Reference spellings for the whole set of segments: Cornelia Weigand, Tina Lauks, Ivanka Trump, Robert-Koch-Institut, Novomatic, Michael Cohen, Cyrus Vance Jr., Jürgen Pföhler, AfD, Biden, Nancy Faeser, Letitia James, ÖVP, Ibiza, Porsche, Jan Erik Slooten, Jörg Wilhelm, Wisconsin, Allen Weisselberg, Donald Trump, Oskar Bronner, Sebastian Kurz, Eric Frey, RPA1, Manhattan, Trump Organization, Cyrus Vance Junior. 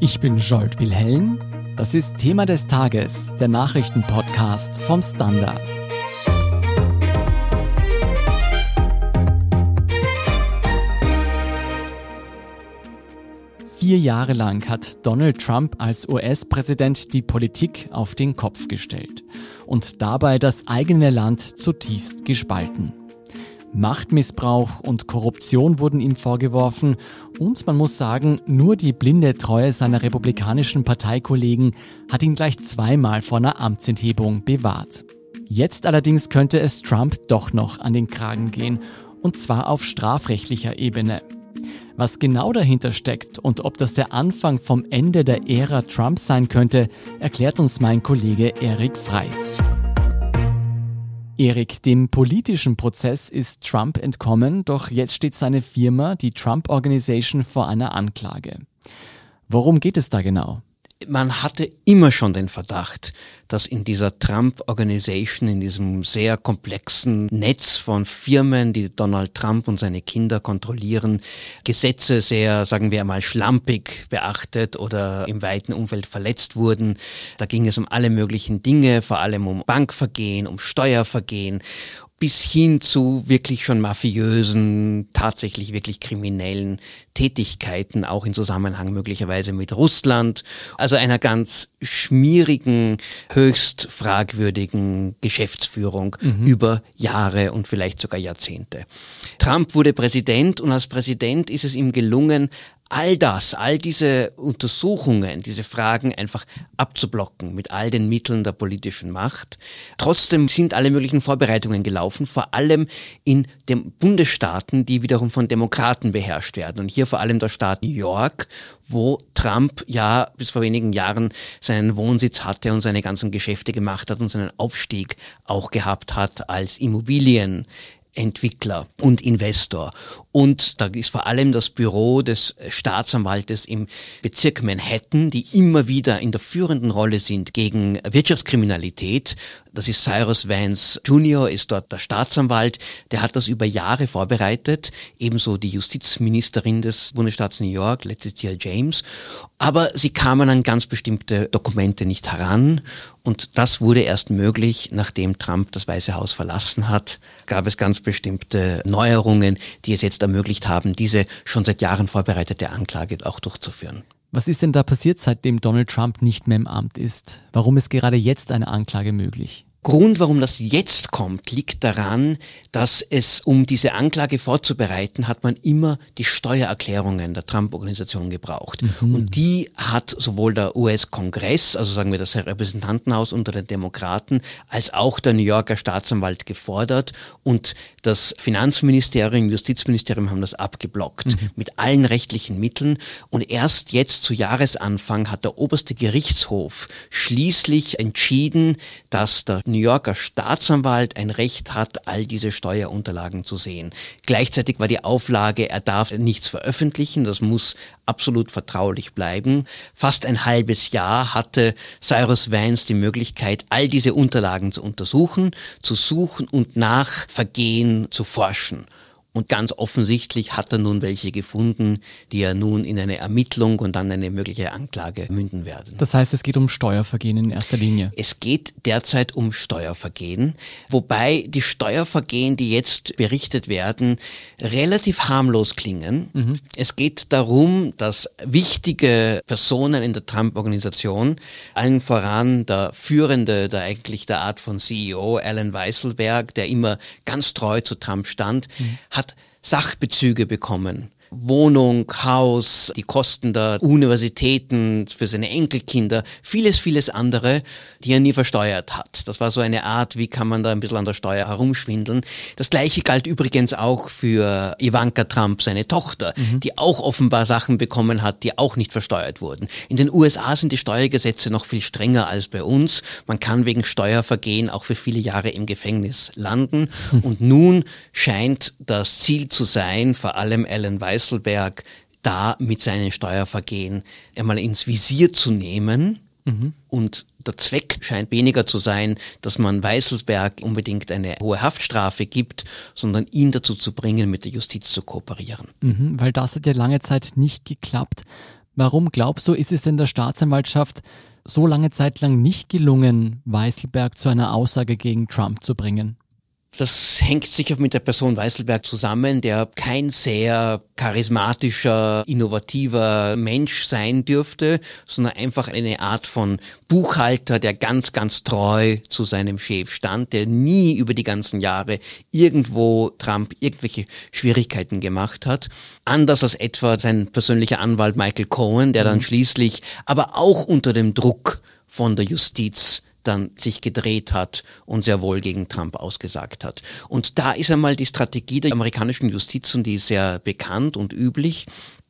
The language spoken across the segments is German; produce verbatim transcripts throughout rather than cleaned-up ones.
Ich bin Jörg Wilhelm. Das ist Thema des Tages, der Nachrichtenpodcast vom Standard. Vier Jahre lang hat Donald Trump als U S-Präsident die Politik auf den Kopf gestellt und dabei das eigene Land zutiefst gespalten. Machtmissbrauch und Korruption wurden ihm vorgeworfen und man muss sagen, nur die blinde Treue seiner republikanischen Parteikollegen hat ihn gleich zweimal vor einer Amtsenthebung bewahrt. Jetzt allerdings könnte es Trump doch noch an den Kragen gehen, und zwar auf strafrechtlicher Ebene. Was genau dahinter steckt und ob das der Anfang vom Ende der Ära Trump sein könnte, erklärt uns mein Kollege Eric Frey. Eric, dem politischen Prozess ist Trump entkommen, doch jetzt steht seine Firma, die Trump Organization, vor einer Anklage. Worum geht es da genau? Man hatte immer schon den Verdacht, dass in dieser Trump Organization, in diesem sehr komplexen Netz von Firmen, die Donald Trump und seine Kinder kontrollieren, Gesetze sehr, sagen wir einmal, schlampig beachtet oder im weiten Umfeld verletzt wurden. Da ging es um alle möglichen Dinge, vor allem um Bankvergehen, um Steuervergehen, bis hin zu wirklich schon mafiösen, tatsächlich wirklich kriminellen Tätigkeiten, auch in Zusammenhang möglicherweise mit Russland, also einer ganz schmierigen, höchst fragwürdigen Geschäftsführung mhm. über Jahre und vielleicht sogar Jahrzehnte. Trump wurde Präsident und als Präsident ist es ihm gelungen, all das, all diese Untersuchungen, diese Fragen einfach abzublocken mit all den Mitteln der politischen Macht. Trotzdem sind alle möglichen Vorbereitungen gelaufen, vor allem in den Bundesstaaten, die wiederum von Demokraten beherrscht werden. Und hier vor allem der Staat New York, wo Trump ja bis vor wenigen Jahren seinen Wohnsitz hatte und seine ganzen Geschäfte gemacht hat und seinen Aufstieg auch gehabt hat als Immobilien. Entwickler und Investor. Und da ist vor allem das Büro des Staatsanwaltes im Bezirk Manhattan, die immer wieder in der führenden Rolle sind gegen Wirtschaftskriminalität. Das ist Cyrus Vance Junior, ist dort der Staatsanwalt. Der hat das über Jahre vorbereitet. Ebenso die Justizministerin des Bundesstaats New York, Letitia James. Aber sie kamen an ganz bestimmte Dokumente nicht heran. Und das wurde erst möglich, nachdem Trump das Weiße Haus verlassen hat. Gab es ganz bestimmte Neuerungen, die es jetzt ermöglicht haben, diese schon seit Jahren vorbereitete Anklage auch durchzuführen. Was ist denn da passiert, seitdem Donald Trump nicht mehr im Amt ist? Warum ist gerade jetzt eine Anklage möglich? Grund, warum das jetzt kommt, liegt daran, dass es, um diese Anklage vorzubereiten, hat man immer die Steuererklärungen der Trump-Organisation gebraucht. Mhm. Und die hat sowohl der U S-Kongress, also sagen wir das Repräsentantenhaus unter den Demokraten, als auch der New Yorker Staatsanwalt gefordert. Und das Finanzministerium, Justizministerium haben das abgeblockt mhm. mit allen rechtlichen Mitteln. Und erst jetzt zu Jahresanfang hat der oberste Gerichtshof schließlich entschieden, dass der New Yorker Staatsanwalt ein Recht hat, all diese Steuerunterlagen zu sehen. Gleichzeitig war die Auflage, er darf nichts veröffentlichen, das muss absolut vertraulich bleiben. Fast ein halbes Jahr hatte Cyrus Vance die Möglichkeit, all diese Unterlagen zu untersuchen, zu suchen und nach Vergehen zu forschen. Und ganz offensichtlich hat er nun welche gefunden, die ja nun in eine Ermittlung und dann eine mögliche Anklage münden werden. Das heißt, es geht um Steuervergehen in erster Linie? Es geht derzeit um Steuervergehen, wobei die Steuervergehen, die jetzt berichtet werden, relativ harmlos klingen. Mhm. Es geht darum, dass wichtige Personen in der Trump-Organisation, allen voran der Führende, der eigentlich der Art von C E O, Allen Weisselberg, der immer ganz treu zu Trump stand, mhm. hat Sachbezüge bekommen. Wohnung, Haus, die Kosten der Universitäten für seine Enkelkinder, vieles, vieles andere, die er nie versteuert hat. Das war so eine Art, wie kann man da ein bisschen an der Steuer herumschwindeln. Das Gleiche galt übrigens auch für Ivanka Trump, seine Tochter, mhm. die auch offenbar Sachen bekommen hat, die auch nicht versteuert wurden. In den U S A sind die Steuergesetze noch viel strenger als bei uns. Man kann wegen Steuervergehen auch für viele Jahre im Gefängnis landen. Mhm. Und nun scheint das Ziel zu sein, vor allem Allen Weisselberg, da mit seinen Steuervergehen einmal ins Visier zu nehmen. Mhm. Und der Zweck scheint weniger zu sein, dass man Weisselberg unbedingt eine hohe Haftstrafe gibt, sondern ihn dazu zu bringen, mit der Justiz zu kooperieren. Mhm, weil das hat ja lange Zeit nicht geklappt. Warum glaubst du, ist es denn der Staatsanwaltschaft so lange Zeit lang nicht gelungen, Weisselberg zu einer Aussage gegen Trump zu bringen? Das hängt sicher mit der Person Weisselberg zusammen, der kein sehr charismatischer, innovativer Mensch sein dürfte, sondern einfach eine Art von Buchhalter, der ganz, ganz treu zu seinem Chef stand, der nie über die ganzen Jahre irgendwo Trump irgendwelche Schwierigkeiten gemacht hat. Anders als etwa sein persönlicher Anwalt Michael Cohen, der dann schließlich, aber auch unter dem Druck von der Justiz, dann sich gedreht hat und sehr wohl gegen Trump ausgesagt hat. Und da ist einmal die Strategie der amerikanischen Justiz, und die ist sehr bekannt und üblich,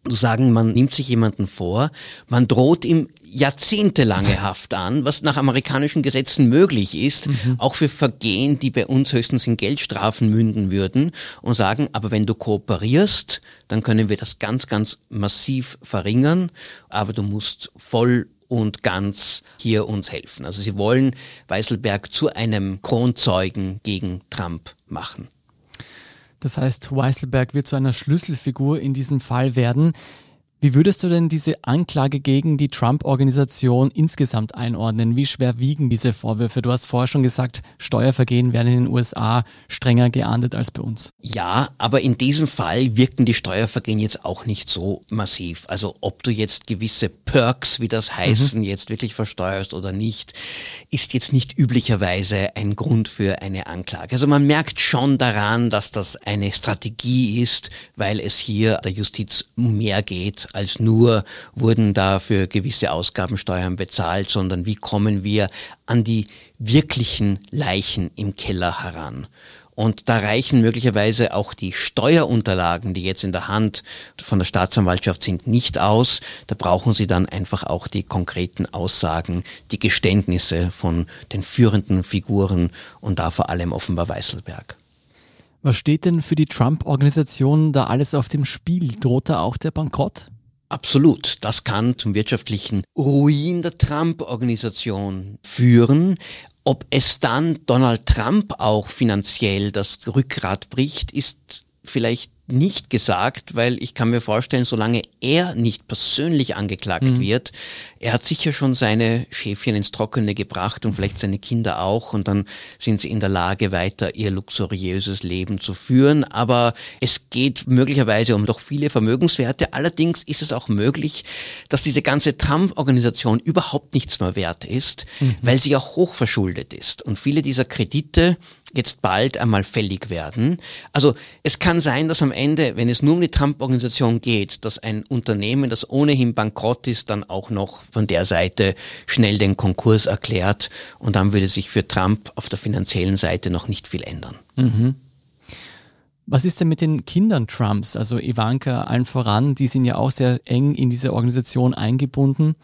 zu sagen, man nimmt sich jemanden vor, man droht ihm jahrzehntelange Haft an, was nach amerikanischen Gesetzen möglich ist, mhm. auch für Vergehen, die bei uns höchstens in Geldstrafen münden würden, und sagen, aber wenn du kooperierst, dann können wir das ganz, ganz massiv verringern, aber du musst voll und ganz hier uns helfen. Also sie wollen Weisselberg zu einem Kronzeugen gegen Trump machen. Das heißt, Weisselberg wird zu einer Schlüsselfigur in diesem Fall werden. Wie würdest du denn diese Anklage gegen die Trump-Organisation insgesamt einordnen? Wie schwer wiegen diese Vorwürfe? Du hast vorher schon gesagt, Steuervergehen werden in den U S A strenger geahndet als bei uns. Ja, aber in diesem Fall wirken die Steuervergehen jetzt auch nicht so massiv. Also ob du jetzt gewisse Perks, wie das heißen, mhm. jetzt wirklich versteuerst oder nicht, ist jetzt nicht üblicherweise ein Grund für eine Anklage. Also man merkt schon daran, dass das eine Strategie ist, weil es hier der Justiz mehr geht als nur, wurden da für gewisse Ausgaben Steuern bezahlt, sondern wie kommen wir an die wirklichen Leichen im Keller heran. Und da reichen möglicherweise auch die Steuerunterlagen, die jetzt in der Hand von der Staatsanwaltschaft sind, nicht aus. Da brauchen sie dann einfach auch die konkreten Aussagen, die Geständnisse von den führenden Figuren und da vor allem offenbar Weisselberg. Was steht denn für die Trump-Organisation da alles auf dem Spiel? Droht da auch der Bankrott? Absolut. Das kann zum wirtschaftlichen Ruin der Trump-Organisation führen. Ob es dann Donald Trump auch finanziell das Rückgrat bricht, ist vielleicht nicht gesagt, weil ich kann mir vorstellen, solange er nicht persönlich angeklagt mhm. wird, er hat sicher schon seine Schäfchen ins Trockene gebracht und vielleicht seine Kinder auch, und dann sind sie in der Lage, weiter ihr luxuriöses Leben zu führen. Aber es geht möglicherweise um doch viele Vermögenswerte. Allerdings ist es auch möglich, dass diese ganze Trump-Organisation überhaupt nichts mehr wert ist, mhm. weil sie auch hochverschuldet ist und viele dieser Kredite jetzt bald einmal fällig werden. Also es kann sein, dass am Ende, wenn es nur um die Trump-Organisation geht, dass ein Unternehmen, das ohnehin bankrott ist, dann auch noch von der Seite schnell den Konkurs erklärt, und dann würde sich für Trump auf der finanziellen Seite noch nicht viel ändern. Mhm. Was ist denn mit den Kindern Trumps, also Ivanka allen voran, die sind ja auch sehr eng in diese Organisation eingebunden.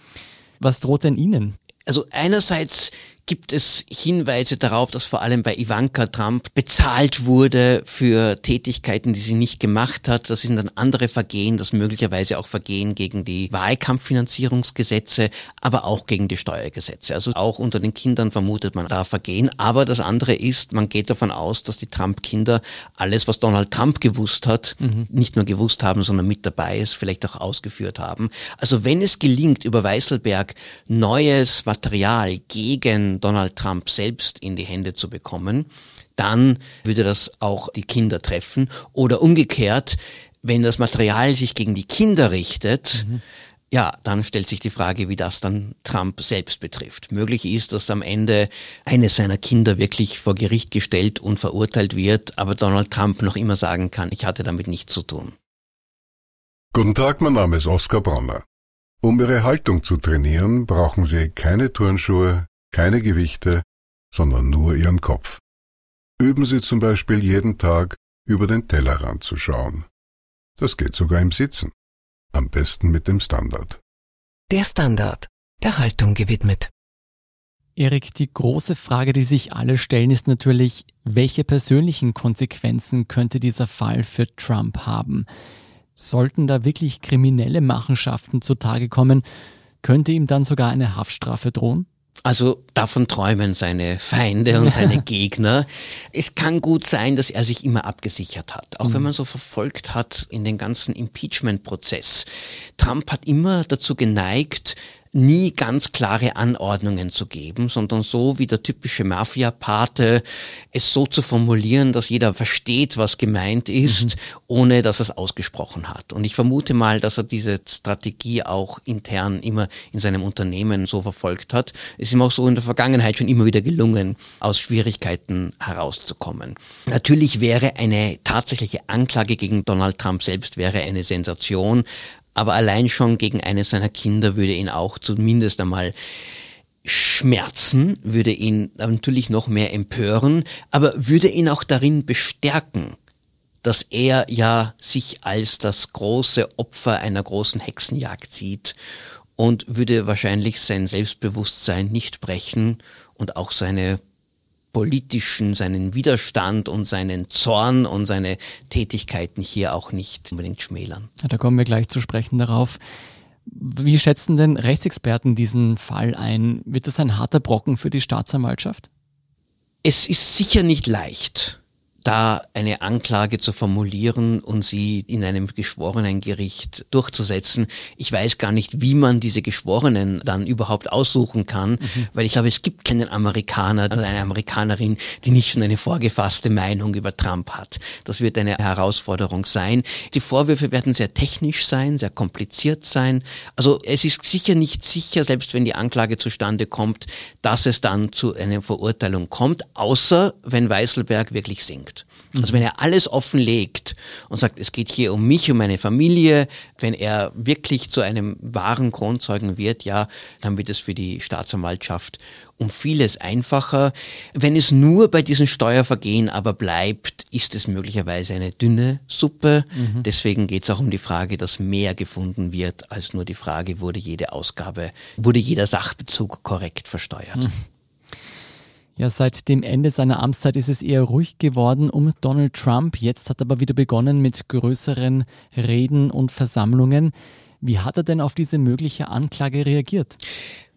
Was droht denn ihnen? Also einerseits gibt es Hinweise darauf, dass vor allem bei Ivanka Trump bezahlt wurde für Tätigkeiten, die sie nicht gemacht hat. Das sind dann andere Vergehen, das möglicherweise auch Vergehen gegen die Wahlkampffinanzierungsgesetze, aber auch gegen die Steuergesetze. Also auch unter den Kindern vermutet man da Vergehen. Aber das andere ist, man geht davon aus, dass die Trump-Kinder alles, was Donald Trump gewusst hat, mhm. nicht nur gewusst haben, sondern mit dabei ist, vielleicht auch ausgeführt haben. Also wenn es gelingt, über Weisselberg neues Material gegen Donald Trump selbst in die Hände zu bekommen, dann würde das auch die Kinder treffen. Oder umgekehrt, wenn das Material sich gegen die Kinder richtet, mhm. ja, dann stellt sich die Frage, wie das dann Trump selbst betrifft. Möglich ist, dass am Ende eines seiner Kinder wirklich vor Gericht gestellt und verurteilt wird, aber Donald Trump noch immer sagen kann, ich hatte damit nichts zu tun. Guten Tag, mein Name ist Oskar Bronner. Um Ihre Haltung zu trainieren, brauchen Sie keine Turnschuhe, keine Gewichte, sondern nur Ihren Kopf. Üben Sie zum Beispiel jeden Tag, über den Tellerrand zu schauen. Das geht sogar im Sitzen. Am besten mit dem Standard. Der Standard, der Haltung gewidmet. Eric, die große Frage, die sich alle stellen, ist natürlich, welche persönlichen Konsequenzen könnte dieser Fall für Trump haben? Sollten da wirklich kriminelle Machenschaften zutage kommen, könnte ihm dann sogar eine Haftstrafe drohen? Also davon träumen seine Feinde und seine Gegner. Es kann gut sein, dass er sich immer abgesichert hat. Auch mhm. wenn man so verfolgt hat in den ganzen Impeachment-Prozess. Trump hat immer dazu geneigt, nie ganz klare Anordnungen zu geben, sondern so wie der typische Mafia-Pate, es so zu formulieren, dass jeder versteht, was gemeint ist, mhm. ohne dass er es ausgesprochen hat. Und ich vermute mal, dass er diese Strategie auch intern immer in seinem Unternehmen so verfolgt hat. Es ist ihm auch so in der Vergangenheit schon immer wieder gelungen, aus Schwierigkeiten herauszukommen. Natürlich wäre eine tatsächliche Anklage gegen Donald Trump selbst wäre eine Sensation, aber allein schon gegen eines seiner Kinder würde ihn auch zumindest einmal schmerzen, würde ihn natürlich noch mehr empören, aber würde ihn auch darin bestärken, dass er ja sich als das große Opfer einer großen Hexenjagd sieht und würde wahrscheinlich sein Selbstbewusstsein nicht brechen und auch seine politischen, seinen Widerstand und seinen Zorn und seine Tätigkeiten hier auch nicht unbedingt schmälern. Da kommen wir gleich zu sprechen darauf. Wie schätzen denn Rechtsexperten diesen Fall ein? Wird das ein harter Brocken für die Staatsanwaltschaft? Es ist sicher nicht leicht, da eine Anklage zu formulieren und sie in einem geschworenen Gericht durchzusetzen. Ich weiß gar nicht, wie man diese Geschworenen dann überhaupt aussuchen kann, mhm. weil ich glaube, es gibt keinen Amerikaner oder eine Amerikanerin, die nicht schon eine vorgefasste Meinung über Trump hat. Das wird eine Herausforderung sein. Die Vorwürfe werden sehr technisch sein, sehr kompliziert sein. Also es ist sicher nicht sicher, selbst wenn die Anklage zustande kommt, dass es dann zu einer Verurteilung kommt, außer wenn Weisselberg wirklich singt. Also wenn er alles offenlegt und sagt, es geht hier um mich, um meine Familie, wenn er wirklich zu einem wahren Kronzeugen wird, ja, dann wird es für die Staatsanwaltschaft um vieles einfacher. Wenn es nur bei diesen Steuervergehen aber bleibt, ist es möglicherweise eine dünne Suppe. Mhm. Deswegen geht es auch um die Frage, dass mehr gefunden wird, als nur die Frage, wurde jede Ausgabe, wurde jeder Sachbezug korrekt versteuert. Mhm. Ja, seit dem Ende seiner Amtszeit ist es eher ruhig geworden um Donald Trump. Jetzt hat er aber wieder begonnen mit größeren Reden und Versammlungen. Wie hat er denn auf diese mögliche Anklage reagiert?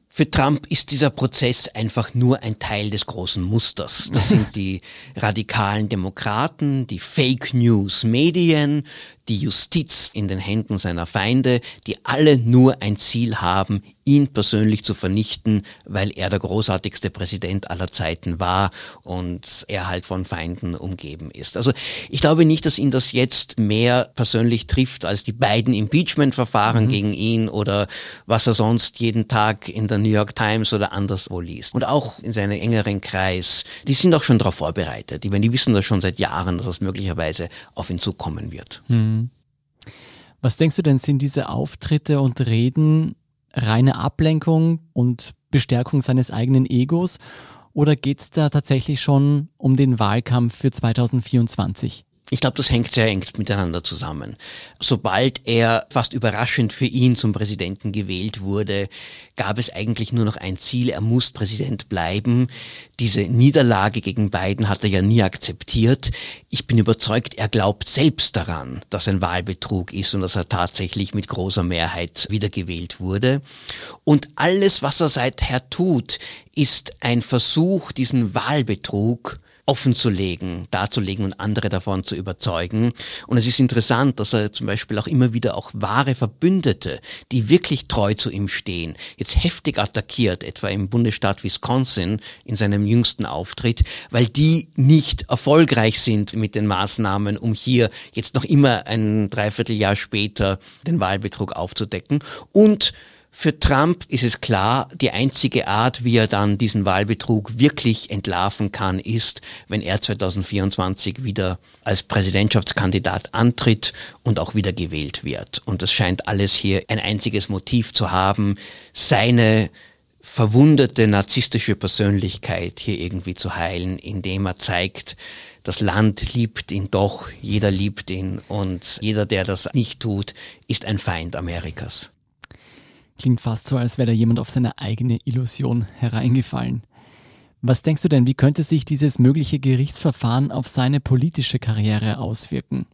Für Trump ist dieser Prozess einfach nur ein Teil des großen Musters. Das sind die radikalen Demokraten, die Fake News Medien, die Justiz in den Händen seiner Feinde, die alle nur ein Ziel haben, ihn persönlich zu vernichten, weil er der großartigste Präsident aller Zeiten war und er halt von Feinden umgeben ist. Also ich glaube nicht, dass ihn das jetzt mehr persönlich trifft als die beiden Impeachment-Verfahren mhm. gegen ihn oder was er sonst jeden Tag in der New York Times oder anderswo liest. Und auch in seinem engeren Kreis, die sind auch schon darauf vorbereitet. Ich meine, die wissen das schon seit Jahren, dass das möglicherweise auf ihn zukommen wird. Mhm. Was denkst du denn, sind diese Auftritte und Reden reine Ablenkung und Bestärkung seines eigenen Egos? Oder geht es da tatsächlich schon um den Wahlkampf für zweitausendvierundzwanzig? Ich glaube, das hängt sehr eng miteinander zusammen. Sobald er fast überraschend für ihn zum Präsidenten gewählt wurde, gab es eigentlich nur noch ein Ziel, er muss Präsident bleiben. Diese Niederlage gegen Biden hat er ja nie akzeptiert. Ich bin überzeugt, er glaubt selbst daran, dass ein Wahlbetrug ist und dass er tatsächlich mit großer Mehrheit wiedergewählt wurde. Und alles, was er seither tut, ist ein Versuch, diesen Wahlbetrug offenzulegen, darzulegen und andere davon zu überzeugen. Und es ist interessant, dass er zum Beispiel auch immer wieder auch wahre Verbündete, die wirklich treu zu ihm stehen, jetzt heftig attackiert, etwa im Bundesstaat Wisconsin in seinem jüngsten Auftritt, weil die nicht erfolgreich sind mit den Maßnahmen, um hier jetzt noch immer ein Dreivierteljahr später den Wahlbetrug aufzudecken. Und für Trump ist es klar, die einzige Art, wie er dann diesen Wahlbetrug wirklich entlarven kann, ist, wenn er zweitausendvierundzwanzig wieder als Präsidentschaftskandidat antritt und auch wieder gewählt wird. Und es scheint alles hier ein einziges Motiv zu haben, seine verwundete narzisstische Persönlichkeit hier irgendwie zu heilen, indem er zeigt, das Land liebt ihn doch, jeder liebt ihn und jeder, der das nicht tut, ist ein Feind Amerikas. Klingt fast so, als wäre da jemand auf seine eigene Illusion hereingefallen. Was denkst du denn, wie könnte sich dieses mögliche Gerichtsverfahren auf seine politische Karriere auswirken?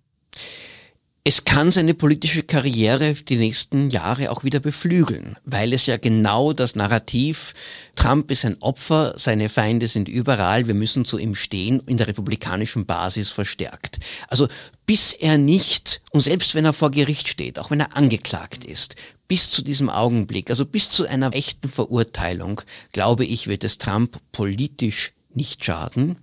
es kann seine politische Karriere die nächsten Jahre auch wieder beflügeln, weil es ja genau das Narrativ, Trump ist ein Opfer, seine Feinde sind überall, wir müssen zu ihm stehen, in der republikanischen Basis verstärkt. Also bis er nicht, und selbst wenn er vor Gericht steht, auch wenn er angeklagt ist, bis zu diesem Augenblick, also bis zu einer echten Verurteilung, glaube ich, wird es Trump politisch nicht schaden.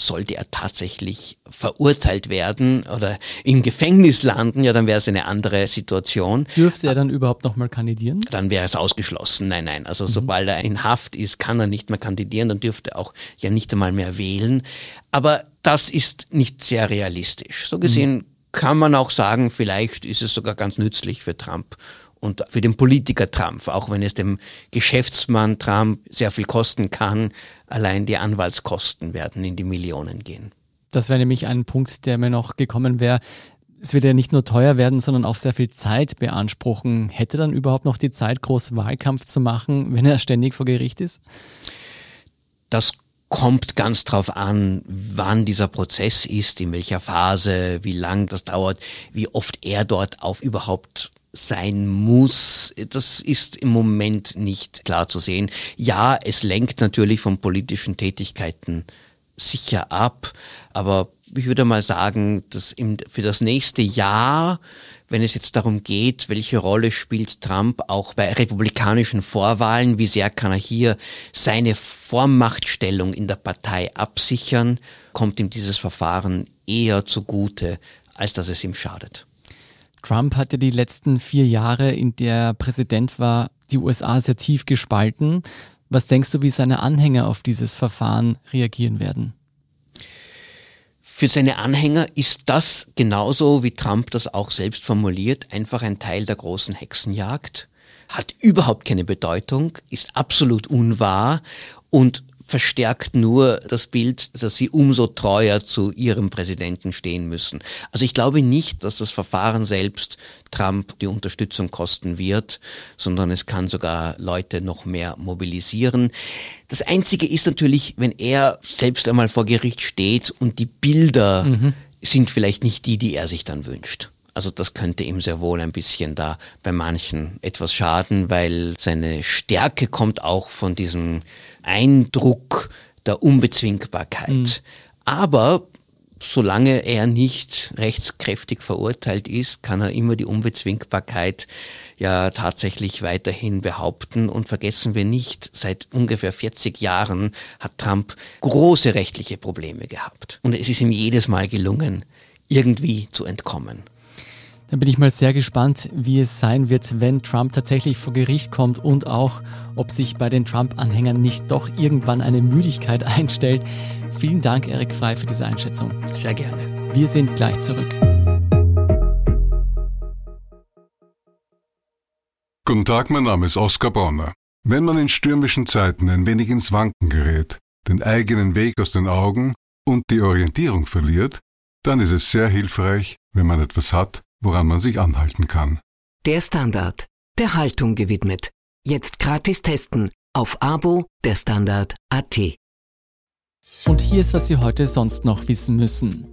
Sollte er tatsächlich verurteilt werden oder im Gefängnis landen, ja, dann wäre es eine andere Situation. Dürfte er dann überhaupt nochmal kandidieren? Dann wäre es ausgeschlossen. Nein, nein. Also mhm. sobald er in Haft ist, kann er nicht mehr kandidieren. Dann dürfte er auch ja nicht einmal mehr wählen. Aber das ist nicht sehr realistisch. So gesehen mhm. kann man auch sagen, vielleicht ist es sogar ganz nützlich für Trump und für den Politiker Trump, auch wenn es dem Geschäftsmann Trump sehr viel kosten kann. Allein die Anwaltskosten werden in die Millionen gehen. Das wäre nämlich ein Punkt, der mir noch gekommen wäre. Es wird ja nicht nur teuer werden, sondern auch sehr viel Zeit beanspruchen. Hätte dann überhaupt noch die Zeit, groß Wahlkampf zu machen, wenn er ständig vor Gericht ist? Das kommt ganz drauf an, wann dieser Prozess ist, in welcher Phase, wie lang das dauert, wie oft er dort auf überhaupt sein muss, das ist im Moment nicht klar zu sehen. Ja, es lenkt natürlich von politischen Tätigkeiten sicher ab, aber ich würde mal sagen, dass im, für das nächste Jahr, wenn es jetzt darum geht, welche Rolle spielt Trump auch bei republikanischen Vorwahlen, wie sehr kann er hier seine Vormachtstellung in der Partei absichern, kommt ihm dieses Verfahren eher zugute, als dass es ihm schadet. Trump hatte die letzten vier Jahre, in der er Präsident war, die U S A sehr tief gespalten. Was denkst du, wie seine Anhänger auf dieses Verfahren reagieren werden? Für seine Anhänger ist das, genauso wie Trump das auch selbst formuliert, einfach ein Teil der großen Hexenjagd, hat überhaupt keine Bedeutung, ist absolut unwahr und verstärkt nur das Bild, dass sie umso treuer zu ihrem Präsidenten stehen müssen. Also ich glaube nicht, dass das Verfahren selbst Trump die Unterstützung kosten wird, sondern es kann sogar Leute noch mehr mobilisieren. Das Einzige ist natürlich, wenn er selbst einmal vor Gericht steht und die Bilder mhm. sind vielleicht nicht die, die er sich dann wünscht. Also das könnte ihm sehr wohl ein bisschen da bei manchen etwas schaden, weil seine Stärke kommt auch von diesem Eindruck der Unbezwingbarkeit. Mhm. Aber solange er nicht rechtskräftig verurteilt ist, kann er immer die Unbezwingbarkeit ja tatsächlich weiterhin behaupten. Und vergessen wir nicht, seit ungefähr vierzig Jahren hat Trump große rechtliche Probleme gehabt. Und es ist ihm jedes Mal gelungen, irgendwie zu entkommen. Dann bin ich mal sehr gespannt, wie es sein wird, wenn Trump tatsächlich vor Gericht kommt und auch, ob sich bei den Trump-Anhängern nicht doch irgendwann eine Müdigkeit einstellt. Vielen Dank, Eric Frey, für diese Einschätzung. Sehr gerne. Wir sind gleich zurück. Guten Tag, mein Name ist Oskar Bronner. Wenn man in stürmischen Zeiten ein wenig ins Wanken gerät, den eigenen Weg aus den Augen und die Orientierung verliert, dann ist es sehr hilfreich, wenn man etwas hat, woran man sich anhalten kann. Der Standard, der Haltung gewidmet. Jetzt gratis testen. Auf Abo der Standard Punkt A T. Und hier ist, was Sie heute sonst noch wissen müssen.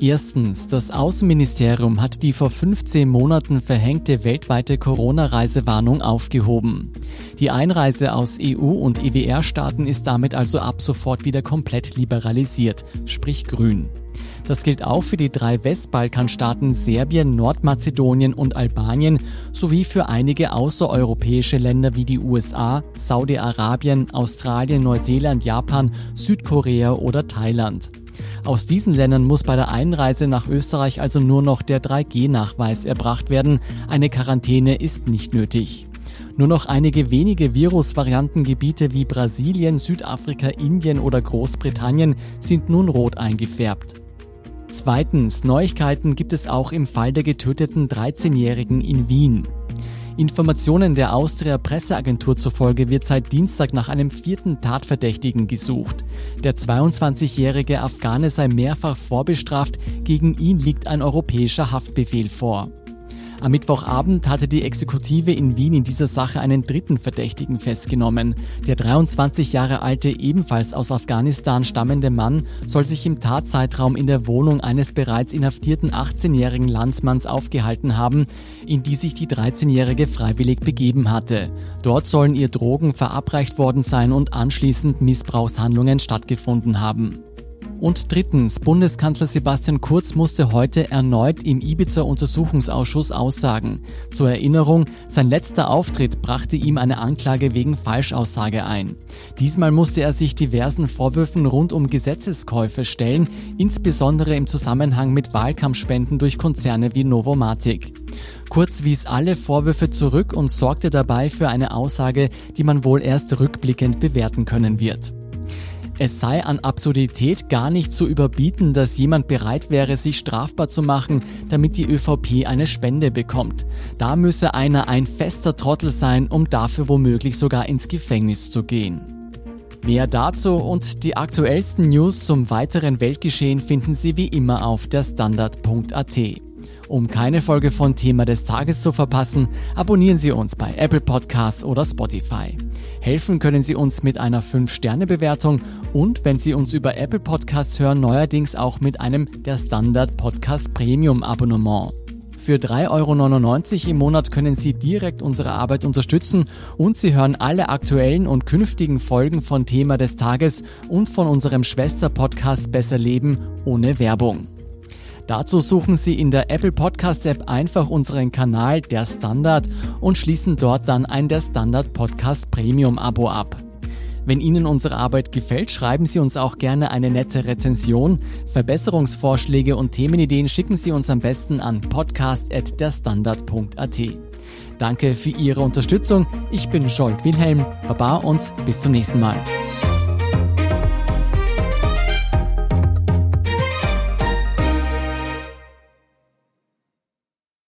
Erstens, das Außenministerium hat die vor fünfzehn Monaten verhängte weltweite Corona-Reisewarnung aufgehoben. Die Einreise aus E U- und E W R-Staaten ist damit also ab sofort wieder komplett liberalisiert, sprich grün. Das gilt auch für die drei Westbalkanstaaten Serbien, Nordmazedonien und Albanien sowie für einige außereuropäische Länder wie die U S A, Saudi-Arabien, Australien, Neuseeland, Japan, Südkorea oder Thailand. Aus diesen Ländern muss bei der Einreise nach Österreich also nur noch der drei G Nachweis erbracht werden. Eine Quarantäne ist nicht nötig. Nur noch einige wenige Virusvariantengebiete wie Brasilien, Südafrika, Indien oder Großbritannien sind nun rot eingefärbt. Zweitens, Neuigkeiten gibt es auch im Fall der getöteten dreizehnjährigen in Wien. Informationen der Austria Presseagentur zufolge wird seit Dienstag nach einem vierten Tatverdächtigen gesucht. Der zweiundzwanzigjährige Afghane sei mehrfach vorbestraft, gegen ihn liegt ein europäischer Haftbefehl vor. Am Mittwochabend hatte die Exekutive in Wien in dieser Sache einen dritten Verdächtigen festgenommen. Der dreiundzwanzig Jahre alte, ebenfalls aus Afghanistan stammende Mann soll sich im Tatzeitraum in der Wohnung eines bereits inhaftierten achtzehnjährigen Landsmanns aufgehalten haben, in die sich die dreizehnjährige freiwillig begeben hatte. Dort sollen ihr Drogen verabreicht worden sein und anschließend Missbrauchshandlungen stattgefunden haben. Und drittens, Bundeskanzler Sebastian Kurz musste heute erneut im Ibiza-Untersuchungsausschuss aussagen. Zur Erinnerung, sein letzter Auftritt brachte ihm eine Anklage wegen Falschaussage ein. Diesmal musste er sich diversen Vorwürfen rund um Gesetzeskäufe stellen, insbesondere im Zusammenhang mit Wahlkampfspenden durch Konzerne wie Novomatic. Kurz wies alle Vorwürfe zurück und sorgte dabei für eine Aussage, die man wohl erst rückblickend bewerten können wird. Es sei an Absurdität gar nicht zu überbieten, dass jemand bereit wäre, sich strafbar zu machen, damit die ÖVP eine Spende bekommt. Da müsse einer ein fester Trottel sein, um dafür womöglich sogar ins Gefängnis zu gehen. Mehr dazu und die aktuellsten News zum weiteren Weltgeschehen finden Sie wie immer auf der Standard punkt a t. Um keine Folge von Thema des Tages zu verpassen, abonnieren Sie uns bei Apple Podcasts oder Spotify. Helfen können Sie uns mit einer fünf Sterne Bewertung und, wenn Sie uns über Apple Podcasts hören, neuerdings auch mit einem Der Standard Podcast Premium Abonnement. Für drei Euro neunundneunzig im Monat können Sie direkt unsere Arbeit unterstützen und Sie hören alle aktuellen und künftigen Folgen von Thema des Tages und von unserem Schwester-Podcast Besser Leben ohne Werbung. Dazu suchen Sie in der Apple Podcast App einfach unseren Kanal Der Standard und schließen dort dann ein Der Standard Podcast Premium Abo ab. Wenn Ihnen unsere Arbeit gefällt, schreiben Sie uns auch gerne eine nette Rezension. Verbesserungsvorschläge und Themenideen schicken Sie uns am besten an podcast at der standard punkt a t. Danke für Ihre Unterstützung. Ich bin Jörg Wilhelm. Baba und bis zum nächsten Mal.